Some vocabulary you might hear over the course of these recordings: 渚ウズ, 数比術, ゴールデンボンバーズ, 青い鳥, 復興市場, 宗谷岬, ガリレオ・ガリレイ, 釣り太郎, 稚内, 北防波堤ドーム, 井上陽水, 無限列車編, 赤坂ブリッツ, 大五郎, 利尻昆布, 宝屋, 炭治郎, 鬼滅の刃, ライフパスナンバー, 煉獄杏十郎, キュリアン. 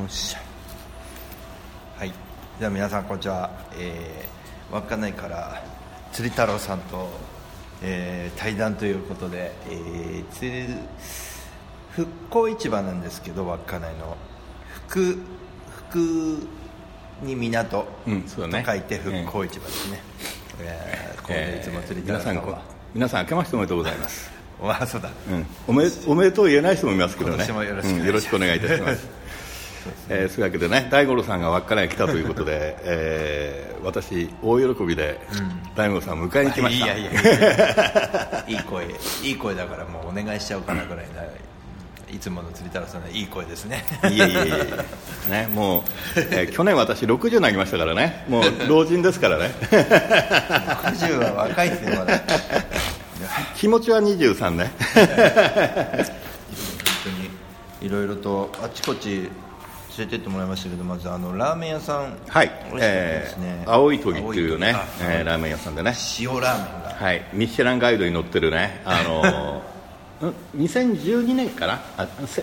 よっしゃ。はい、じゃあ皆さんこんにちは。稚内から釣り太郎さんと、対談ということで、復興市場なんですけど、稚内の福に港、そうね、と書いて復興市場ですね。いつも釣り太郎さんは、皆さん明けましておめでとうございます。あ、そうだ、おめでとう言えない人もいますけどね。今年もよろしくお願いいたします。そういうわけでね、大五郎さんが稚内に来たということで、私大喜びで大五郎さんを迎えに来ました。いい声だからもうお願いしちゃおうかなぐらいな、いつもの釣り太郎さんのいい声ですね。いえね、もう、去年私60になりましたからね、もう老人ですからね。60は若いですね、まだ。気持ちは23ね。本当にいろいろとあちこち連れてってもらいましたけど、まずラーメン屋さん、はい、青いとぎっていうね、ラーメン屋さんでね、塩ラーメンが、はい、ミシュランガイドに載ってるね、2012年かな、そう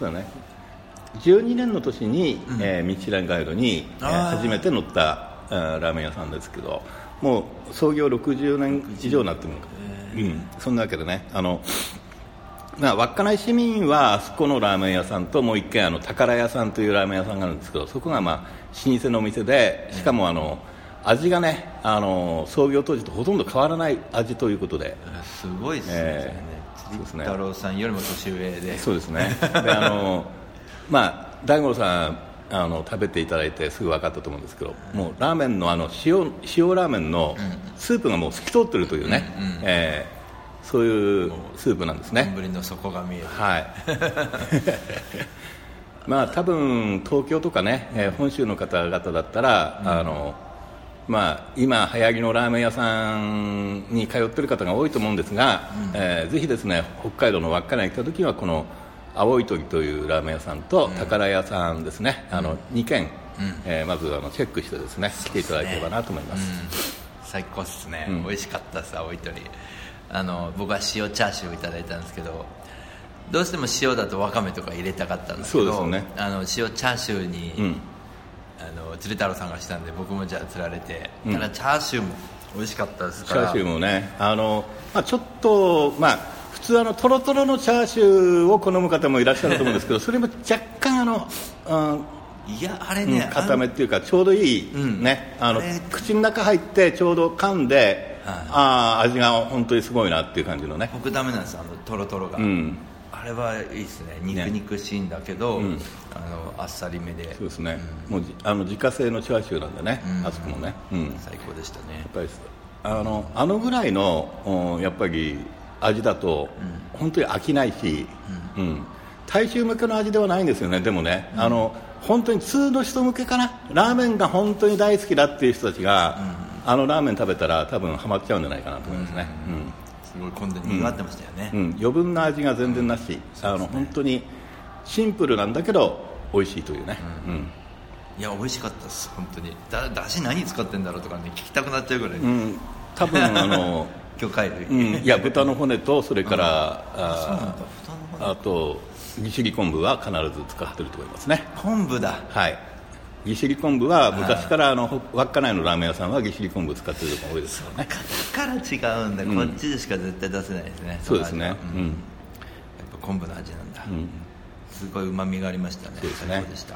だね、12年の年に、ミシュランガイドに、初めて載ったラーメン屋さんですけど、もう創業60年以上になってるのか、そんなわけでね、稚内市民はあそこのラーメン屋さんと、もう一軒宝屋さんというラーメン屋さんがあるんですけど、そこがまあ老舗のお店で、しかも味がね、創業当時とほとんど変わらない味ということで、すごいですね。釣り太郎さんよりも年上で、そうですね。で大五郎さん食べていただいてすぐ分かったと思うんですけど、もうラーメンの塩ラーメンのスープがもう透き通ってるというね、そういうスープなんですね。丼の底が見える、はい。まあ多分東京とかね、本州の方々だったら、今流行りのラーメン屋さんに通ってる方が多いと思うんですが、ぜひですね、北海道の稚内に来た時はこの青い鳥というラーメン屋さんと宝屋さんですね、2軒、まずチェックしてですね、来ていただければなと思います。最高ですね、美味しかったです。青い鳥、僕は塩チャーシューをいただいたんですけど、どうしても塩だとわかめとか入れたかったんですけど、そうですね、塩チャーシューに、釣り太郎さんがしたんで、僕もじゃあ釣られて、ただチャーシューも美味しかったですから、チャーシューもね、ちょっと普通トロトロのチャーシューを好む方もいらっしゃると思うんですけど、それも若干いや、あれね、固めっていうかちょうどいいね、口の中入ってちょうど噛んで、味が本当にすごいなっていう感じのね。僕ダメなんです、トロトロが、あれはいいですね、肉肉しいんだけど、あっさりめで、そうですね、もう自家製のチャーシューなんでね、あそこもね、最高でしたね。やっぱりぐらいのやっぱり味だと本当に飽きないし、大衆向けの味ではないんですよね。でもね、本当に普通の人向けかな、ラーメンが本当に大好きだっていう人たちが、ラーメン食べたら多分ハマっちゃうんじゃないかなと思いますね。すごい混んでにわってましたよね。余分な味が全然なし、本当にシンプルなんだけど美味しいというね。いや、美味しかったです、本当に。だし何使ってんだろうとかね、聞きたくなっちゃうぐらい、多分魚介類、いや、豚の骨と、それからあと利尻昆布は必ず使ってると思いますね。昆布だ、はい、利尻昆布は昔から稚内のラーメン屋さんは利尻昆布使ってるところ多いですからね。そっから違うんだ、こっちでしか絶対出せないですね。そうですね、やっぱ昆布の味なんだ、すごい旨味がありましたね。そうですね、最高でした。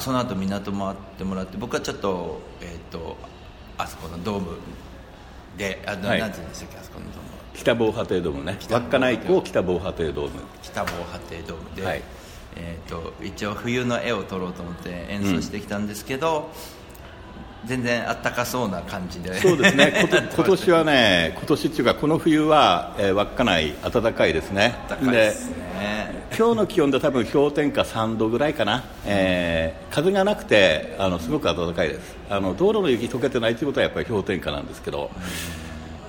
その後港回ってもらって、僕はちょっとあそこのドームで、なんていうんでしたっけ、あそこのドーム、北防波堤ドームね、稚内港北防波堤ドーム、北防波堤ドームで、はい、一応冬の絵を撮ろうと思って演奏してきたんですけど、全然あったかそうな感じで、そうですね。今年はね、今年っていうかこの冬は、稚内暖かいですね。暖かいですね。今日の気温で多分氷点下3度ぐらいかな、風がなくてすごく暖かいです。道路の雪溶けてないということはやっぱり氷点下なんですけど、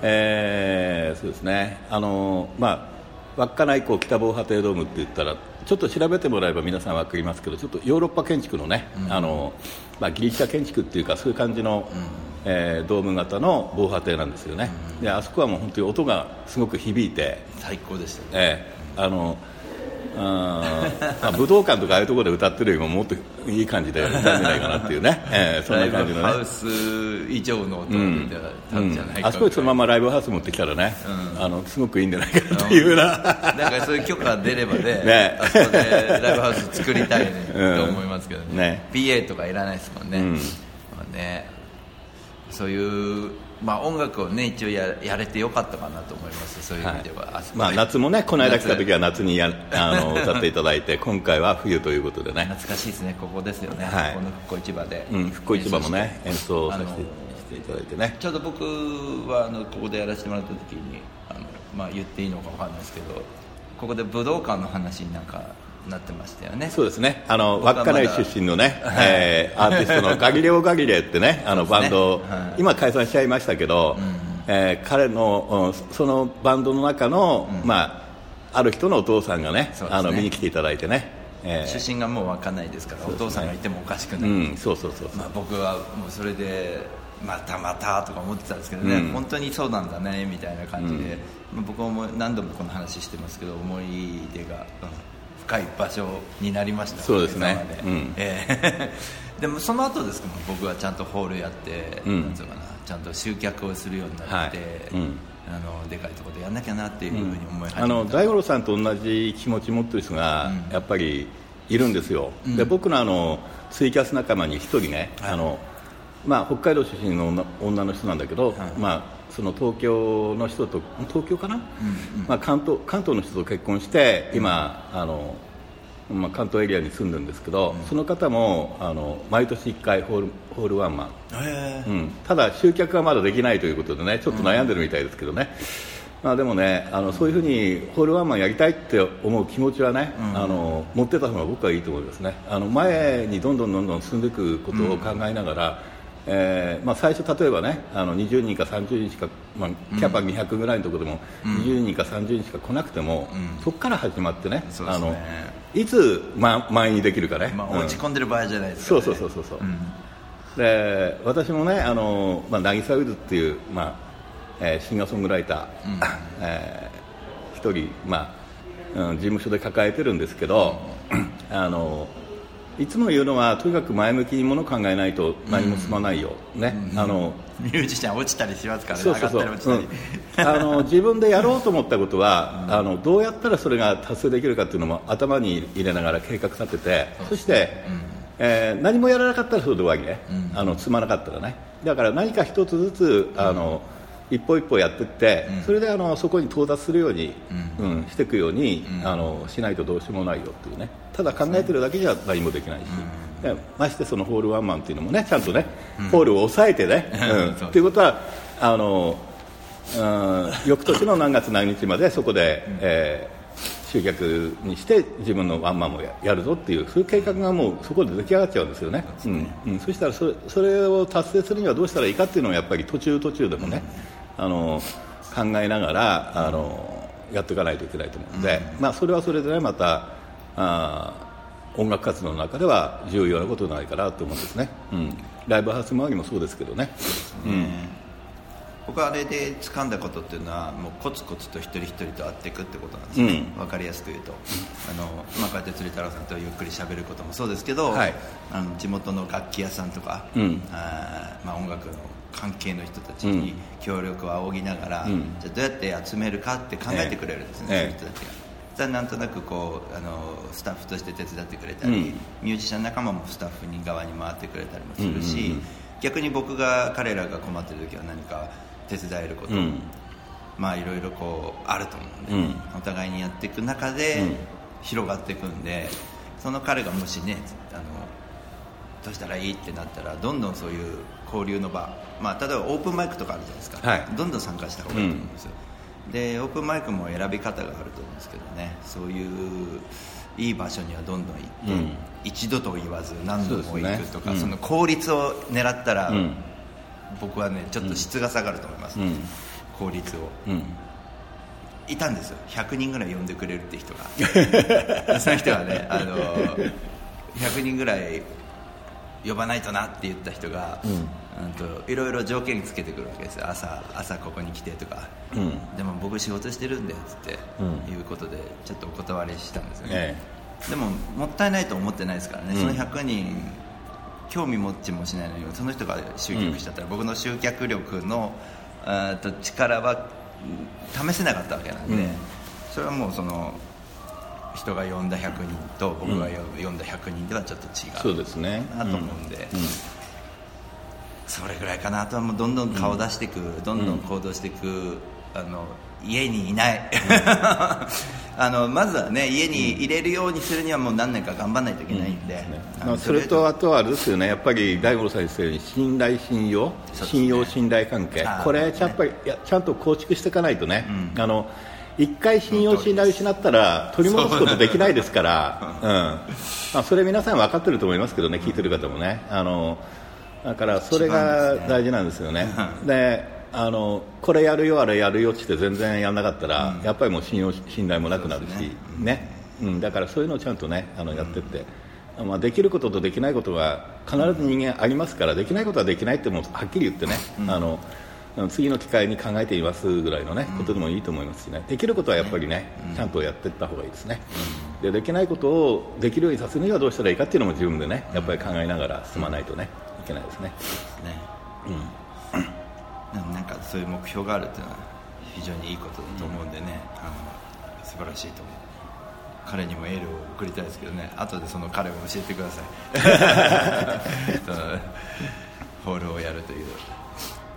そうですね、稚内港北防波堤ドームって言ったら、ちょっと調べてもらえば皆さん分かりますけど、ちょっとヨーロッパ建築のね、ギリシャ建築っていうか、そういう感じの、ドーム型の防波堤なんですよね。で、あそこはもう本当に音がすごく響いて最高でしたね。まあ、武道館とかああいうところで歌ってるよりももっといい感じで歌うんじゃないかなっていうね、そんな感じのね、ライブハウス以上の音が出たんじゃないか、うんうん、あそこでそのままライブハウス持ってきたらね、うん、すごくいいんじゃないかなっていうな、うん、なんかそういう許可出れば ねあそこでライブハウス作りたいねと思いますけど ね、うん、ね PA とかいらないですもんね、うんまあ、ねそういうまあ、音楽を、ね、一応 やれてよかったかなと思います。そういう意味では、はいまあ、夏もねこの間来た時は夏に歌っていただいて今回は冬ということでね懐かしいですね。ここですよね、はい、この復興市場で、うん、復興市場もね演奏させていただいてねちょうど僕はここでやらせてもらった時にまあ、言っていいのか分かんないですけどここで武道館の話になんかなってましたよね。そうですね稚内出身のね、はいアーティストのガリレオ・ガリレイってねバンド、はい、今解散しちゃいましたけど、うん彼のそのバンドの中の、うんまあ、ある人のお父さんが ね、見に来ていただいてね、出身がもう稚内ですからお父さんがいてもおかしくない、うん、そうそうそうそう、まあ、僕はもうそれでまたまたとか思ってたんですけどね、うん、本当にそうなんだねみたいな感じで、うん、僕も何度もこの話してますけど思い出が、うん深い場所になりました。そうですね、うんでもその後ですけど僕はちゃんとホールやって、うん、なんつうかなちゃんと集客をするようになって、はいうん、でかいところでやんなきゃなっていうふうに思い始めた、うん、大五郎さんと同じ気持ち持ってる人が、うん、やっぱりいるんですよ、うん、で僕の、ツイキャス仲間に一人ね、はいまあ、北海道出身の 女の人なんだけど、はいまあその東京の人と東京かな、うんうんまあ、関東の人と結婚して今まあ、関東エリアに住んでるんですけど、うん、その方も毎年1回ホールワンマン、うん、ただ集客はまだできないということでねちょっと悩んでるみたいですけどね、うんまあ、でもねそういうふうにホールワンマンやりたいって思う気持ちはね、うん、持ってた方が僕はいいと思いますね。前にどんどん進んでいくことを考えながら、うんまあ、最初例えばね20人か30人しか、まあ、キャパ200ぐらいのところでも、うん、20人か30人しか来なくても、うん、そこから始まってね、そうですねいつ、ま、満員にできるかね、まあ、落ち込んでる場合じゃないですかね、そうそうそうそう、うん、で私もねまあ、渚ウズっていう、まあシンガーソングライター、うん一人、まあ事務所で抱えてるんですけど、うん、いつも言うのはとにかく前向きにものを考えないと何も進まないよ、うんねうん、ミュージシャン落ちたりしますからね。そうそうそう上がったり落ちたり、うん、自分でやろうと思ったことは、うん、どうやったらそれが達成できるかっていうのも頭に入れながら計画立てて、うん、そして、うん何もやらなかったらそれで終わりね、うん、進まなかったらねだから何か一つずつ一歩一歩やっていって、うん、それでそこに到達するように、うんうん、していくように、うん、しないとどうしようもないよっていうねただ考えてるだけじゃ何もできないし、うん、ましてそのホールワンマンっていうのもねちゃんとね、うん、ホールを抑えてね、うん、っていうことは翌年の何月何日までそこで、うん集客にして自分のワンマンも やるぞっていうそういう計画がもうそこで出来上がっちゃうんですよね、うんうん、そしたらそれを達成するにはどうしたらいいかっていうのをやっぱり途中でもね、うん考えながらやっていかないといけないと思うので、うんまあ、それはそれでねまた音楽活動の中では重要なことじゃないかなと思うんですね、うん、ライブハウス周りもそうですけどね、うん、僕はあれで掴んだことっていうのはもうコツコツと一人一人と会っていくってことなんですね、うん、分かりやすく言うとまあ、こうやって釣り太郎さんとゆっくり喋ることもそうですけど、はい、地元の楽器屋さんとか、うんまあ、音楽の関係の人たちに協力を仰ぎながら、うん、じゃどうやって集めるかって考えてくれるんですね、その人たちがなんとなくこうスタッフとして手伝ってくれたり、うん、ミュージシャン仲間もスタッフに側に回ってくれたりもするし、うんうんうん、逆に僕が彼らが困ってる時は何か手伝えることも、うん、まあいろいろこうあると思うんで、ねうん、お互いにやっていく中で広がっていくんで、うん、その彼がもしねどうしたらいいってなったらどんどんそういう交流の場、まあ、例えばオープンマイクとかあるじゃないですか、はい、どんどん参加した方がいいと思うんですよ、うん、でオープンマイクも選び方があると思うんですけどねそういういい場所にはどんどん行って、うん、一度と言わず何度も行くとか、そうですね、うん、その効率を狙ったら、うん、僕はねちょっと質が下がると思います、ねうん、効率を、うん、いたんですよ100人ぐらい呼んでくれるって人がその人はね100人ぐらい呼ばないとなって言った人が、いろいろ条件につけてくるわけですよ。 朝ここに来てとか、でも僕仕事してるんだよっていうことでちょっとお断りしたんですよね、でももったいないと思ってないですからね、その100人興味持ちもしないのにその人が集客しちゃったら、僕の集客力の力は試せなかったわけなんで、それはもうその人が呼んだ100人と僕が呼んだ100人ではちょっと違うなと思うんで、それぐらいかなと。はもうどんどん顔出していく、どんどん行動していく、家にいないまずはね家に入れるようにするにはもう何年か頑張らないといけないんで、それとあとはあれですよね、やっぱり大五郎さんですよね、信頼信用、信用信頼関係、これやっぱりちゃんと構築していかないとね、一回信用信頼失ったら取り戻すことできないですからそれ皆さん分かってると思いますけどね、聞いてる方もね、だからそれが大事なんですよね。でこれやるよあれやるよって全然やんなかったら、やっぱりもう信用信頼もなくなるしね、だからそういうのをちゃんとねやっていって、できることとできないことは必ず人間ありますから、できないことはできないってもうはっきり言ってね、次の機会に考えていますぐらいの、ね、ことでもいいと思いますしね。できることはやっぱりね、ちゃんとやっていった方がいいですね。できないことをできるようにさせるにはどうしたらいいかっていうのも自分でねやっぱり考えながら進まないとねいけないですね。なんかそういう目標があるっていうのは非常にいいことだと思うんでね、素晴らしいと思う。彼にもエールを送りたいですけどね、後でその彼を教えてくださいホールをやるという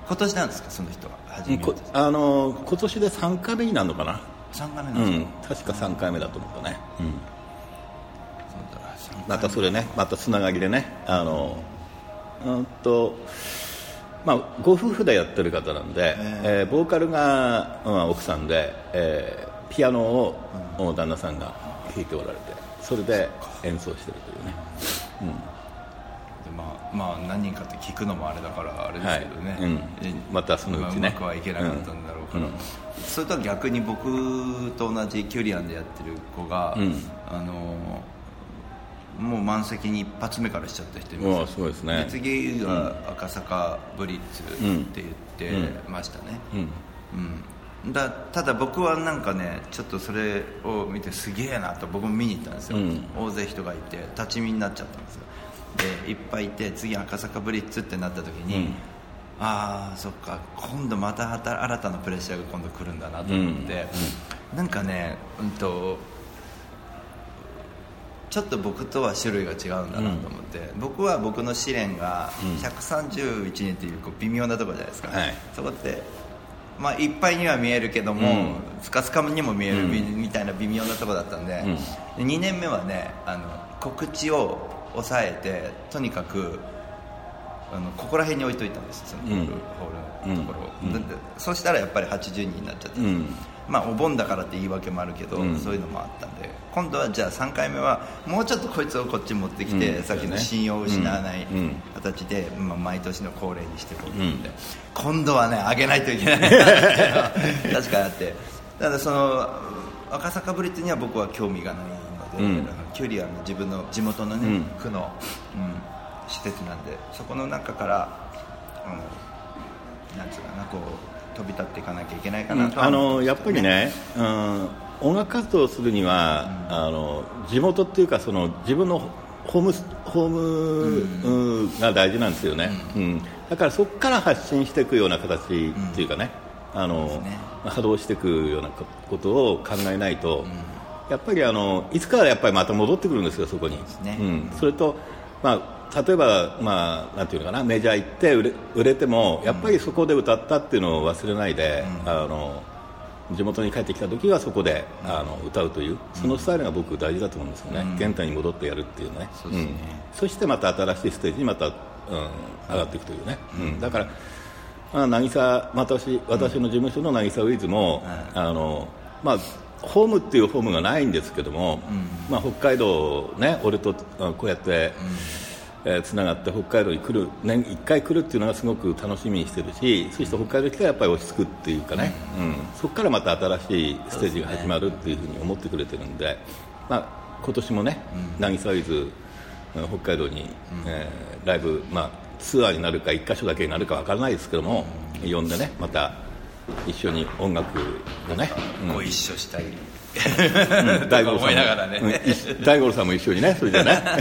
今年なんですか、その人は初めてですか。今年で3回目になるのかな。3回目なんですか。確か3回目だと思ったね、そうだ。またそれね、またつながりでね、ご夫婦でやってる方なんで、ボーカルが、奥さんで、ピアノを、旦那さんが弾いておられて、それで演奏してるというね、何人かって聞くのもあれだからあれですけどね、またそのうちね、うまくはいけなかったんだろうから、それとは逆に僕と同じキュリアンでやってる子が、もう満席に一発目からしちゃった人います。そうですね。で次が赤坂ブリッツって言ってましたね、ただ僕はなんかねちょっとそれを見てすげえなと僕も見に行ったんですよ、大勢人がいて立ち見になっちゃったんですよ。でいっぱいいて次赤坂ブリッツってなった時に、そっか今度また新たなプレッシャーが今度来るんだなと思って、なんかね、ちょっと僕とは種類が違うんだなと思って、僕は僕の試練が131人という微妙なところじゃないですか、そこって、いっぱいには見えるけどもスカスカにも見えるみたいな微妙なところだったんで、2年目はね告知を抑えてとにかくここら辺に置いといたんです、そのホールのところを。そうしたらやっぱり80人になっちゃったんです、お盆だからって言い訳もあるけど、そういうのもあったんで、今度はじゃあ3回目はもうちょっとこいつをこっち持ってきて、さっきの信用を失わない形で、毎年の恒例にしていこうと思って、今度はね上げないといけない確かにあって、ただその赤坂ブリッジには僕は興味がないので、キュリアの自分の地元の、ね区の、施設なんで、そこの中からなんつうかなこう飛び立っていかなきゃいけないかなと、やっぱりね、音楽活動をするには、地元っていうかその自分のホームが大事なんですよね、だからそこから発信していくような形っていうかね、波動していくようなことを考えないと、やっぱりいつかはやっぱりまた戻ってくるんですよ、そこに。それと、例えば、なんていうのかな、メジャー行って売れてもやっぱりそこで歌ったっていうのを忘れないで、地元に帰ってきた時はそこで歌うというそのスタイルが僕大事だと思うんですよね、原点に戻ってやるっていうね、そしてまた新しいステージにまた、上がっていくというね、だから、私の事務所の渚ウィズも、ホームっていうホームがないんですけども、北海道ね、俺とこうやって、つながって北海道に来る、年1回来るっていうのがすごく楽しみにしてるし、そして北海道に来たらやっぱり落ち着くっていうかね、そこからまた新しいステージが始まるっていうふうに思ってくれてるんで、今年もね、渚ウィズ北海道に、ライブ、ツアーになるか1カ所だけになるか分からないですけども、呼んでね、また一緒に音楽をね、ご一緒したい大五郎さんも思いながらね、大五郎さんも一緒にね、それじゃねだから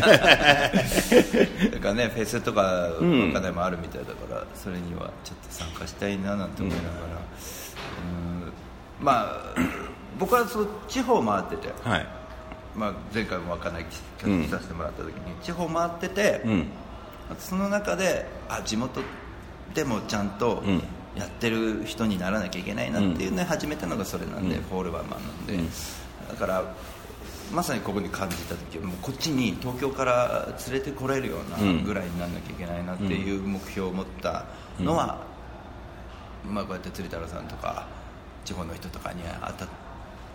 ね、フェスとかの課題もあるみたいだから、それにはちょっと参加したいななんて思いながら、僕はそう地方回ってて、前回も分からないけどさせてもらった時に、地方回ってて、その中で地元でもちゃんとやってる人にならなきゃいけないなっていうね、始めたのがそれなんで、フォールワンマンなんで、だからまさにここに感じた時はもうこっちに東京から連れてこれるようなぐらいにならなきゃいけないなっていう目標を持ったのは、こうやって釣太郎さんとか地方の人とかに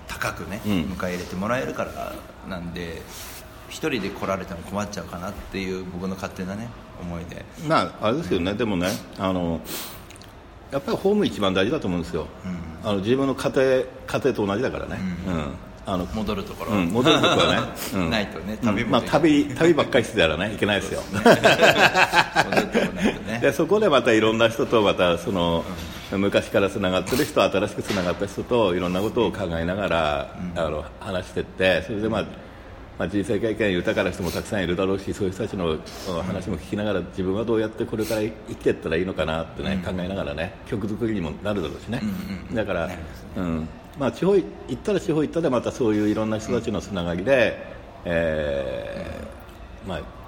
高くね、迎え入れてもらえるからなんで、一人で来られても困っちゃうかなっていう僕の勝手なね思いで、あれですよね、でもね、やっぱりホーム一番大事だと思うんですよ、自分の家庭と同じだからね、戻るところ、戻るところはね、ないとね、旅ばっかりしてたらねいけないですよで、そこでまたいろんな人と、またその、昔からつながってる人、新しくつながった人といろんなことを考えながら、話していって、それで人生経験豊かな人もたくさんいるだろうし、そういう人たちの話も聞きながら、自分はどうやってこれから生きていったらいいのかなってね、考えながらね、曲作りにもなるだろうしね、だから、地方行ったら地方行ったで、またそういういろんな人たちのつながりで、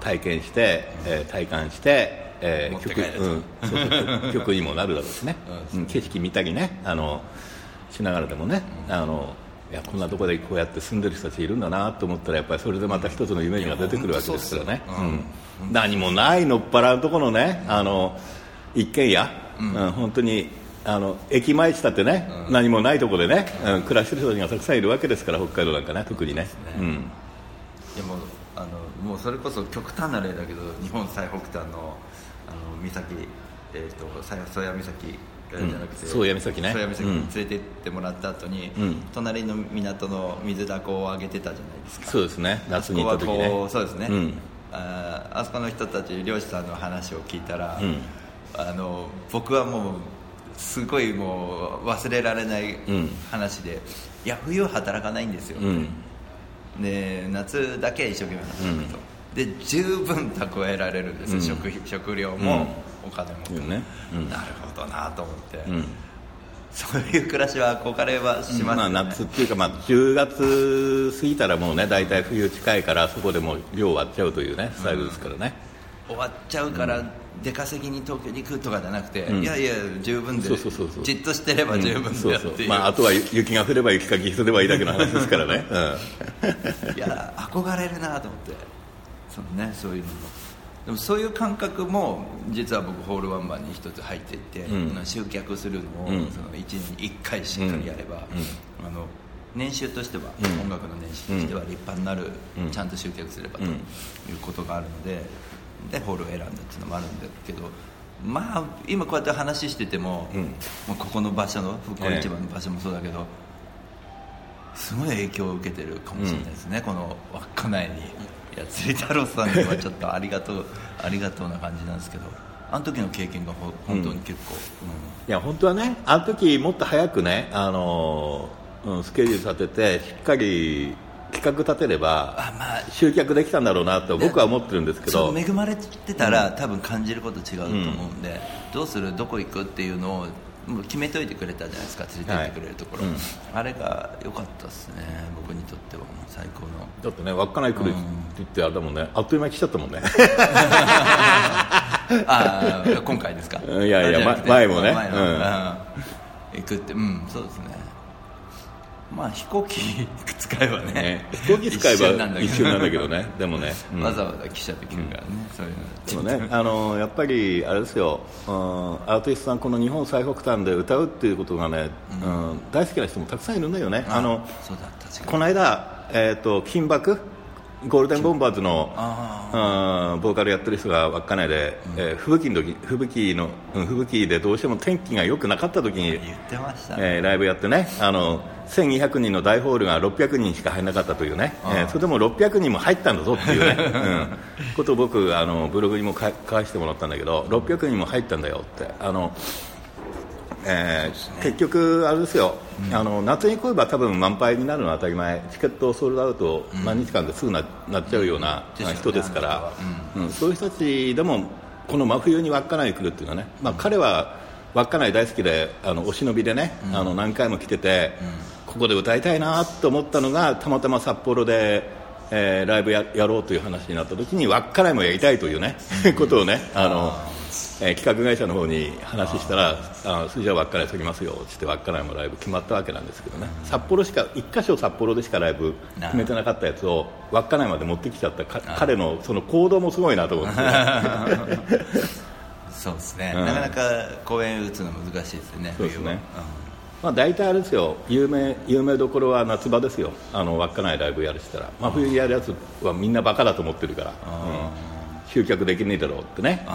体験して、体感して、曲にもなるだろうしね、景色見たりね、しながらでもね、いや、こんなところでこうやって住んでる人たちいるんだなと思ったら、やっぱりそれでまた一つの夢が出てくるわけですからね、何もないのっぱらのところのね、一軒家、本当に駅前地だってね、何もないところでね、暮らしてる人たちがたくさんいるわけですから、北海道なんかね、特にね、でももうそれこそ極端な例だけど、日本最北端の岬、宗谷岬じゃなくて、宗谷岬ね、宗谷岬に連れてってもらった後に、隣の港の水だこをあげてたじゃないですか。そうですね、夏に行った時ね、そうですね、あそこの人たち、漁師さんの話を聞いたら、僕はもうすごいもう忘れられない話で、いや冬は働かないんですよ、で夏だけ一生懸命働くと、で十分蓄えられるんですよ、食料も、お金も、なるほどなと思って、そういう暮らしは憧れはしますね、夏っていうか、10月過ぎたらもうね、大体冬近いから、そこでもう量終わっちゃうというね、スタイルですからね、終わっちゃうから出稼ぎに東京に行くとかじゃなくて、いやいや十分で、じっとしてれば十分だよっていう、あとは雪が降れば雪かきすればいいだけの話ですからねいや憧れるなと思って、そういうのも、でもそういう感覚も実は僕ホールワンマンに一つ入っていて、集客するのをその1年に1回しっかりやれば、年収としては、音楽の年収としては立派になる、ちゃんと集客すればということがあるので、でホールを選んだっていうのもあるんだけど、今こうやって話してても、ここの場所の復興市場の場所もそうだけど、すごい影響を受けてるかもしれないですね、この稚内に。いや釣太郎さんにはちょっとありがとうな感じなんですけど、あの時の経験が本当に結構、いや本当はね、あの時もっと早くね、スケジュール立ててしっかり企画立てれば、集客できたんだろうなと僕は思ってるんですけど、恵まれてたら、多分感じること違うと思うんで、どうするどこ行くっていうのをもう決めといてくれたじゃないですか、連れて行ってくれるところ、あれが良かったですね、僕にとってはもう最高の。だってね、稚内来るって言ってあれだもんね、あっという間に来ちゃったもんねあ、今回ですか。いやいや、前もね、行くって、そうですね、飛行機使えばね、飛行機使えば一瞬なんだけどねでもね、わざわざ記者できるからね、そういうのでもね、やっぱりあれですよ、アーティストさん、この日本最北端で歌うっていうことがね、大好きな人もたくさんいるんだよね。この間、金箔ゴールデンボンバーズのボーカルやってる人が稚内で、吹雪でどうしても天気が良くなかった時にライブやってね、1200人の大ホールが600人しか入らなかったというね、それでも600人も入ったんだぞっていうね、ことを僕ブログにも返してもらったんだけど、600人も入ったんだよって、結局あれですよ、夏に来れば多分満杯になるのは当たり前、チケットをソールドアウト何日間ですぐ なっちゃうような人ですから、そういう人たちでもこの真冬に稚内に来るっていうのはね、彼は稚内大好きでお忍びでね、何回も来てて、ここで歌いたいなと思ったのがたまたま札幌でライブ やろうという話になった時に稚内もやりたいというねことをね企画会社の方に話したら、それじゃあ稚内しときますよって言って稚内もライブ決まったわけなんですけどね、札幌しか1カ所札幌でしかライブ決めてなかったやつを稚内まで持ってきちゃった彼のその行動もすごいなと思ってそうですね、なかなか公演打つの難しいですね。そうですね、大体あれですよ、有名どころは夏場ですよ、稚内ライブやるしたら、冬やるやつはみんなバカだと思ってるから、集客できねえだろうってね、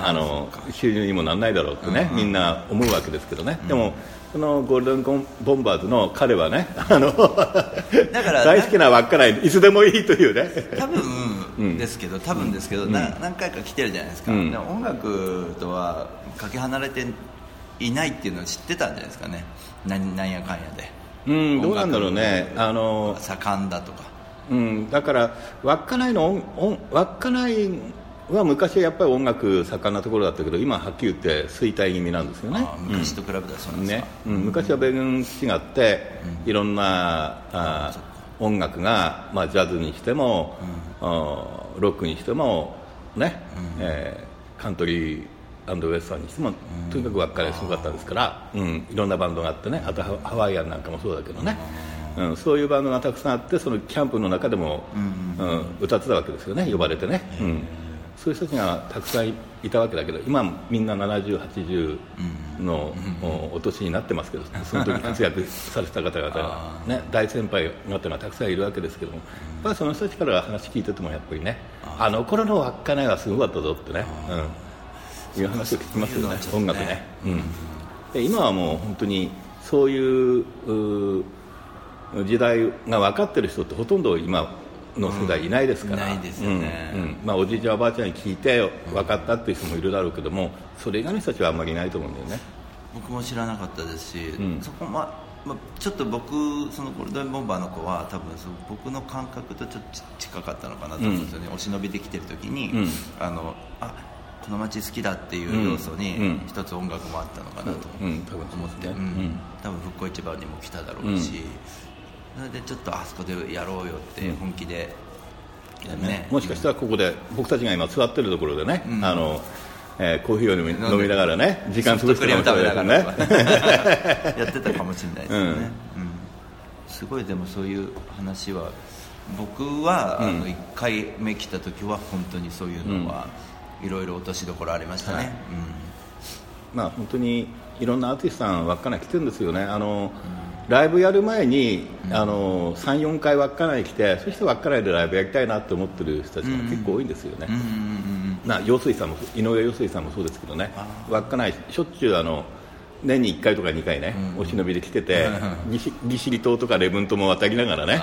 収入にもならないだろうってね、みんな思うわけですけどね、でもそのゴールデンボンバーズの彼はね、だから大好きな稚内いつでもいいというね、多分ですけど、何回か来てるじゃないですか、でも音楽とはかけ離れていないっていうのを知ってたんじゃないですかね、なんやかんやで、どうなんだろうね、盛んだとか、だから稚内は昔はやっぱり音楽盛んなところだったけど、今はっきり言って衰退気味なんですよね。昔と比べたらそうなんですか、昔は米軍違って、いろんな音楽が、ジャズにしても、ロックにしても、ね、カントリーアンドウエスターにしても、とにかく稚内すごかったですから、いろんなバンドがあってね、あとハワイアンなんかもそうだけどね、そういうバンドがたくさんあって、そのキャンプの中でも、歌ってたわけですよね、呼ばれてね、そういう人たちがたくさんいたわけだけど、今みんな70、80のお年になってますけど、その時活躍された方々が、大先輩方がたくさんいるわけですけども、やっぱりその人たちから話聞いてても、やっぱりね、あの頃の稚内はすごかったぞってね、いう話を聞きますよね、音楽ね、で今はもう本当にそういう時代が分かってる人ってほとんど今の世代いないですから、おじいちゃんおばあちゃんに聞いて分かったっていう人もいるだろうけども、それ以外の人たちはあんまりいないと思うんだよね。僕も知らなかったですし、そこちょっと僕そのゴールデンボンバーの子は多分その僕の感覚とちょっと近かったのかなと思うんですよね、お忍びできてる時に、この街好きだっていう要素に一つ音楽もあったのかなと思って、多分復興市場にも来ただろうし、なのでちょっとあそこでやろうよって本気で、もしかしたらここで僕たちが今座ってるところでね、コーヒーを飲みながらね、時間潰してるかもしれないですねやってたかもしれないですよね、すごい。でもそういう話は僕は1回目来た時は本当にそういうのはいろいろ落としどころありましたね、本当にいろんなアーティストさん稚内来てるんですよね。ライブやる前に、3、4回稚内に来て、そして稚内でライブやりたいなと思ってる人たちが結構多いんですよね。井上陽水さんもそうですけどね、稚内しょっちゅう年に1回とか2回ね、お忍びで来てて、利尻島とか礼文島も渡りながらね、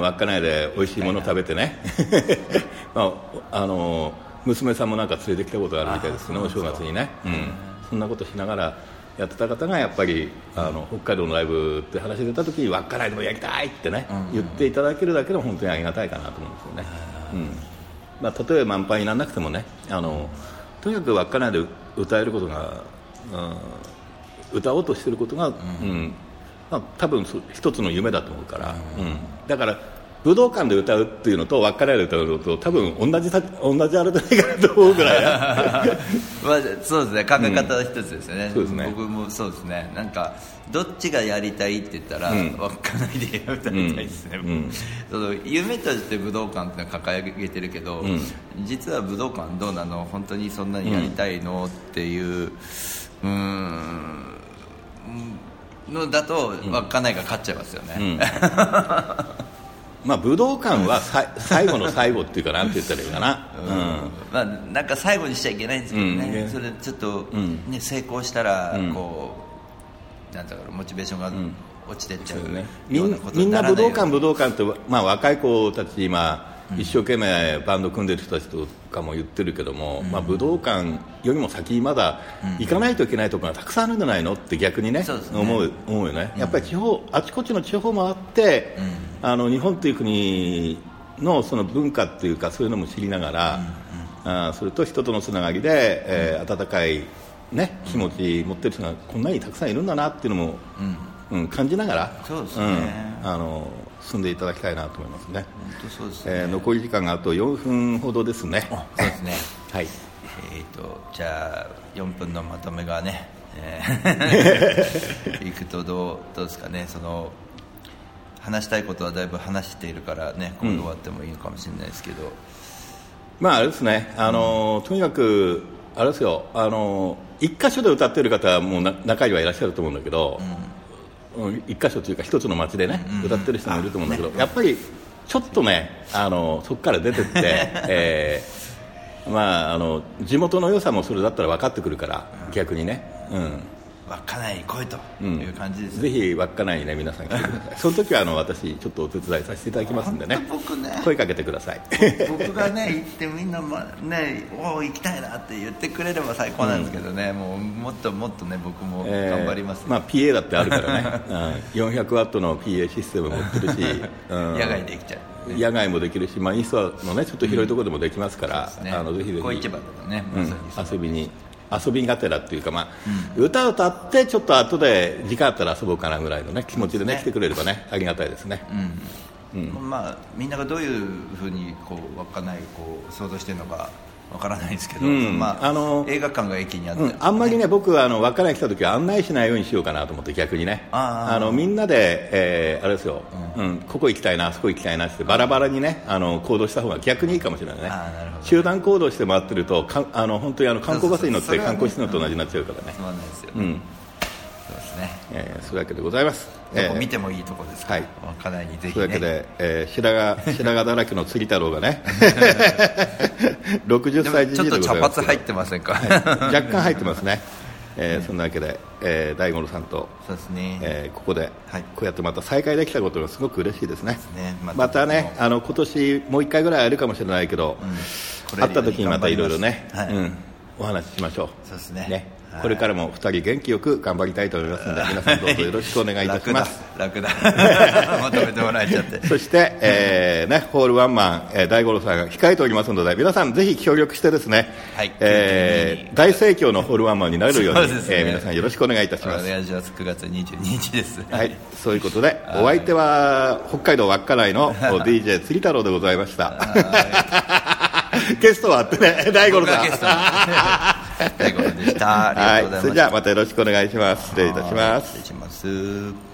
稚内で美味しいもの食べてね、娘さんもなんか連れてきたことがあるみたいですね、お正月にね、そんなことしながらやってた方が、やっぱり北海道のライブって話出た時に稚内でもやりたいってね、言っていただけるだけでも本当にありがたいかなと思うんですよね、たとえ満杯にならなくてもね、とにかく稚内で歌えることが、歌おうとしてることが、多分一つの夢だと思うから、だから武道館で歌うっていうのと稚内で歌うのと多分同じあれじゃないかなと思うぐらい、そうですね、考え方は一つですよ ね、そうですね。僕もそうですね、なんかどっちがやりたいって言ったら稚内で歌いたいですね、その夢として武道館ってのは掲げてるけど、実は武道館どうなの、本当にそんなにやりたいのっていうのだと稚内が勝っちゃいますよね、武道館は最後の最後っていうか、なんて言ったらいいかな、なんか最後にしちゃいけないんですけどね、それちょっとね、成功したらこうなんだろう、モチベーションが落ちてっちゃう、ね、ようなことにならないように。みんな武道館って、まあ、若い子たち今一生懸命バンド組んでる人たちとかも言ってるけども、うんまあ、武道館よりも先まだ行かないといけないところがたくさんあるんじゃないのって逆にね、うん、思うよね。やっぱり地方、あちこちの地方回って、うん、日本という国のその文化っていうかそういうのも知りながら、うんうん、それと人とのつながりで、温かい、ね、気持ち持ってる人がこんなにたくさんいるんだなっていうのも、うんうん、感じながらそうですね、うん、進んでいただきたいなと思いますね。本当そうですね。残り時間があと4分ほどですね。あ、そうですねはい。じゃあ4分のまとめがね、いくとどうですかね。その話したいことはだいぶ話しているからね、今度終わってもいいのかもしれないですけど、うん、まああれですね、とにかくあれですよ、一箇所で歌っている方はもう中にはいらっしゃると思うんだけど、うん、一箇所というか一つの街でね、うん、歌ってる人もいると思うんだけど、ね、やっぱりちょっとね、そこから出てって、まあ、地元の良さもそれだったら分かってくるから、うん、逆にね、うん稚内来いという感じです、ねうん、ぜひ稚内にね皆さん来てください。その時は私ちょっとお手伝いさせていただきますんでね、僕ね声かけてください。僕がね行ってみんなもねお行きたいなって言ってくれれば最高なんですけどね、うん、もっとね僕も頑張ります、まあ PA だってあるからね、うん、400ワットの PA システム持ってるし、うん、野外できちゃう。野外もできるし、まあ、インスタのねちょっと広いところでもできますから、うんね、ぜひぜひ小市場とかね、ま、遊びがてらっていうか、まあうん、歌を歌ってちょっと後で時間あったら遊ぼうかなぐらいの、ね、気持ちで、ねね、来てくれればねありがたいですね、うんうんまあ、みんながどういうふうにこう稚内を想像してるのかわからないですけど、うんまあ、映画館が駅にあって、うん、あんまりね僕は稚内来た時は案内しないようにしようかなと思って逆にねみんなで、あれですよ、うんうん、ここ行きたいなあそこ行きたいなってバラバラにね行動した方が逆にいいかもしれないね。あなるほど。集団行動して回ってると本当に観光バスに乗って観光してるのと同じになっちゃうからね。そうなんですよ、うんそうですね。そういうわけでございます。どこ見てもいいとこですから、稚内にぜひね。そういうわけで、白髪だらけの釣り太郎がね60歳時にちょっと茶髪入ってませんか、はい、若干入ってますね、そんなわけで、大五郎さんとそうですね、ここで、はい、こうやってまた再会できたことがすごく嬉しいですね。またね今年もう1回ぐらいあるかもしれないけど、うん、会った時にまたいろいろね、はいうん、お話ししましょう。そうですね、ねこれからも2人元気よく頑張りたいと思いますので皆さんどうぞよろしくお願いいたします。楽だまとめてもらえちゃってそして、ね、ホールワンマン、大五郎さんが控えておりますので皆さんぜひ協力してですね、はい大盛況のホールワンマンになれるようにう、ね皆さんよろしくお願いいたします。お願いします。9月22日です、はい、そういうことでお相手は北海道稚内の DJ 釣り太郎でございましたゲストはあってね大五郎さん最後でした。ありがとうございます。はい、それじゃあまたよろしくお願いします。失礼いたします。失礼します。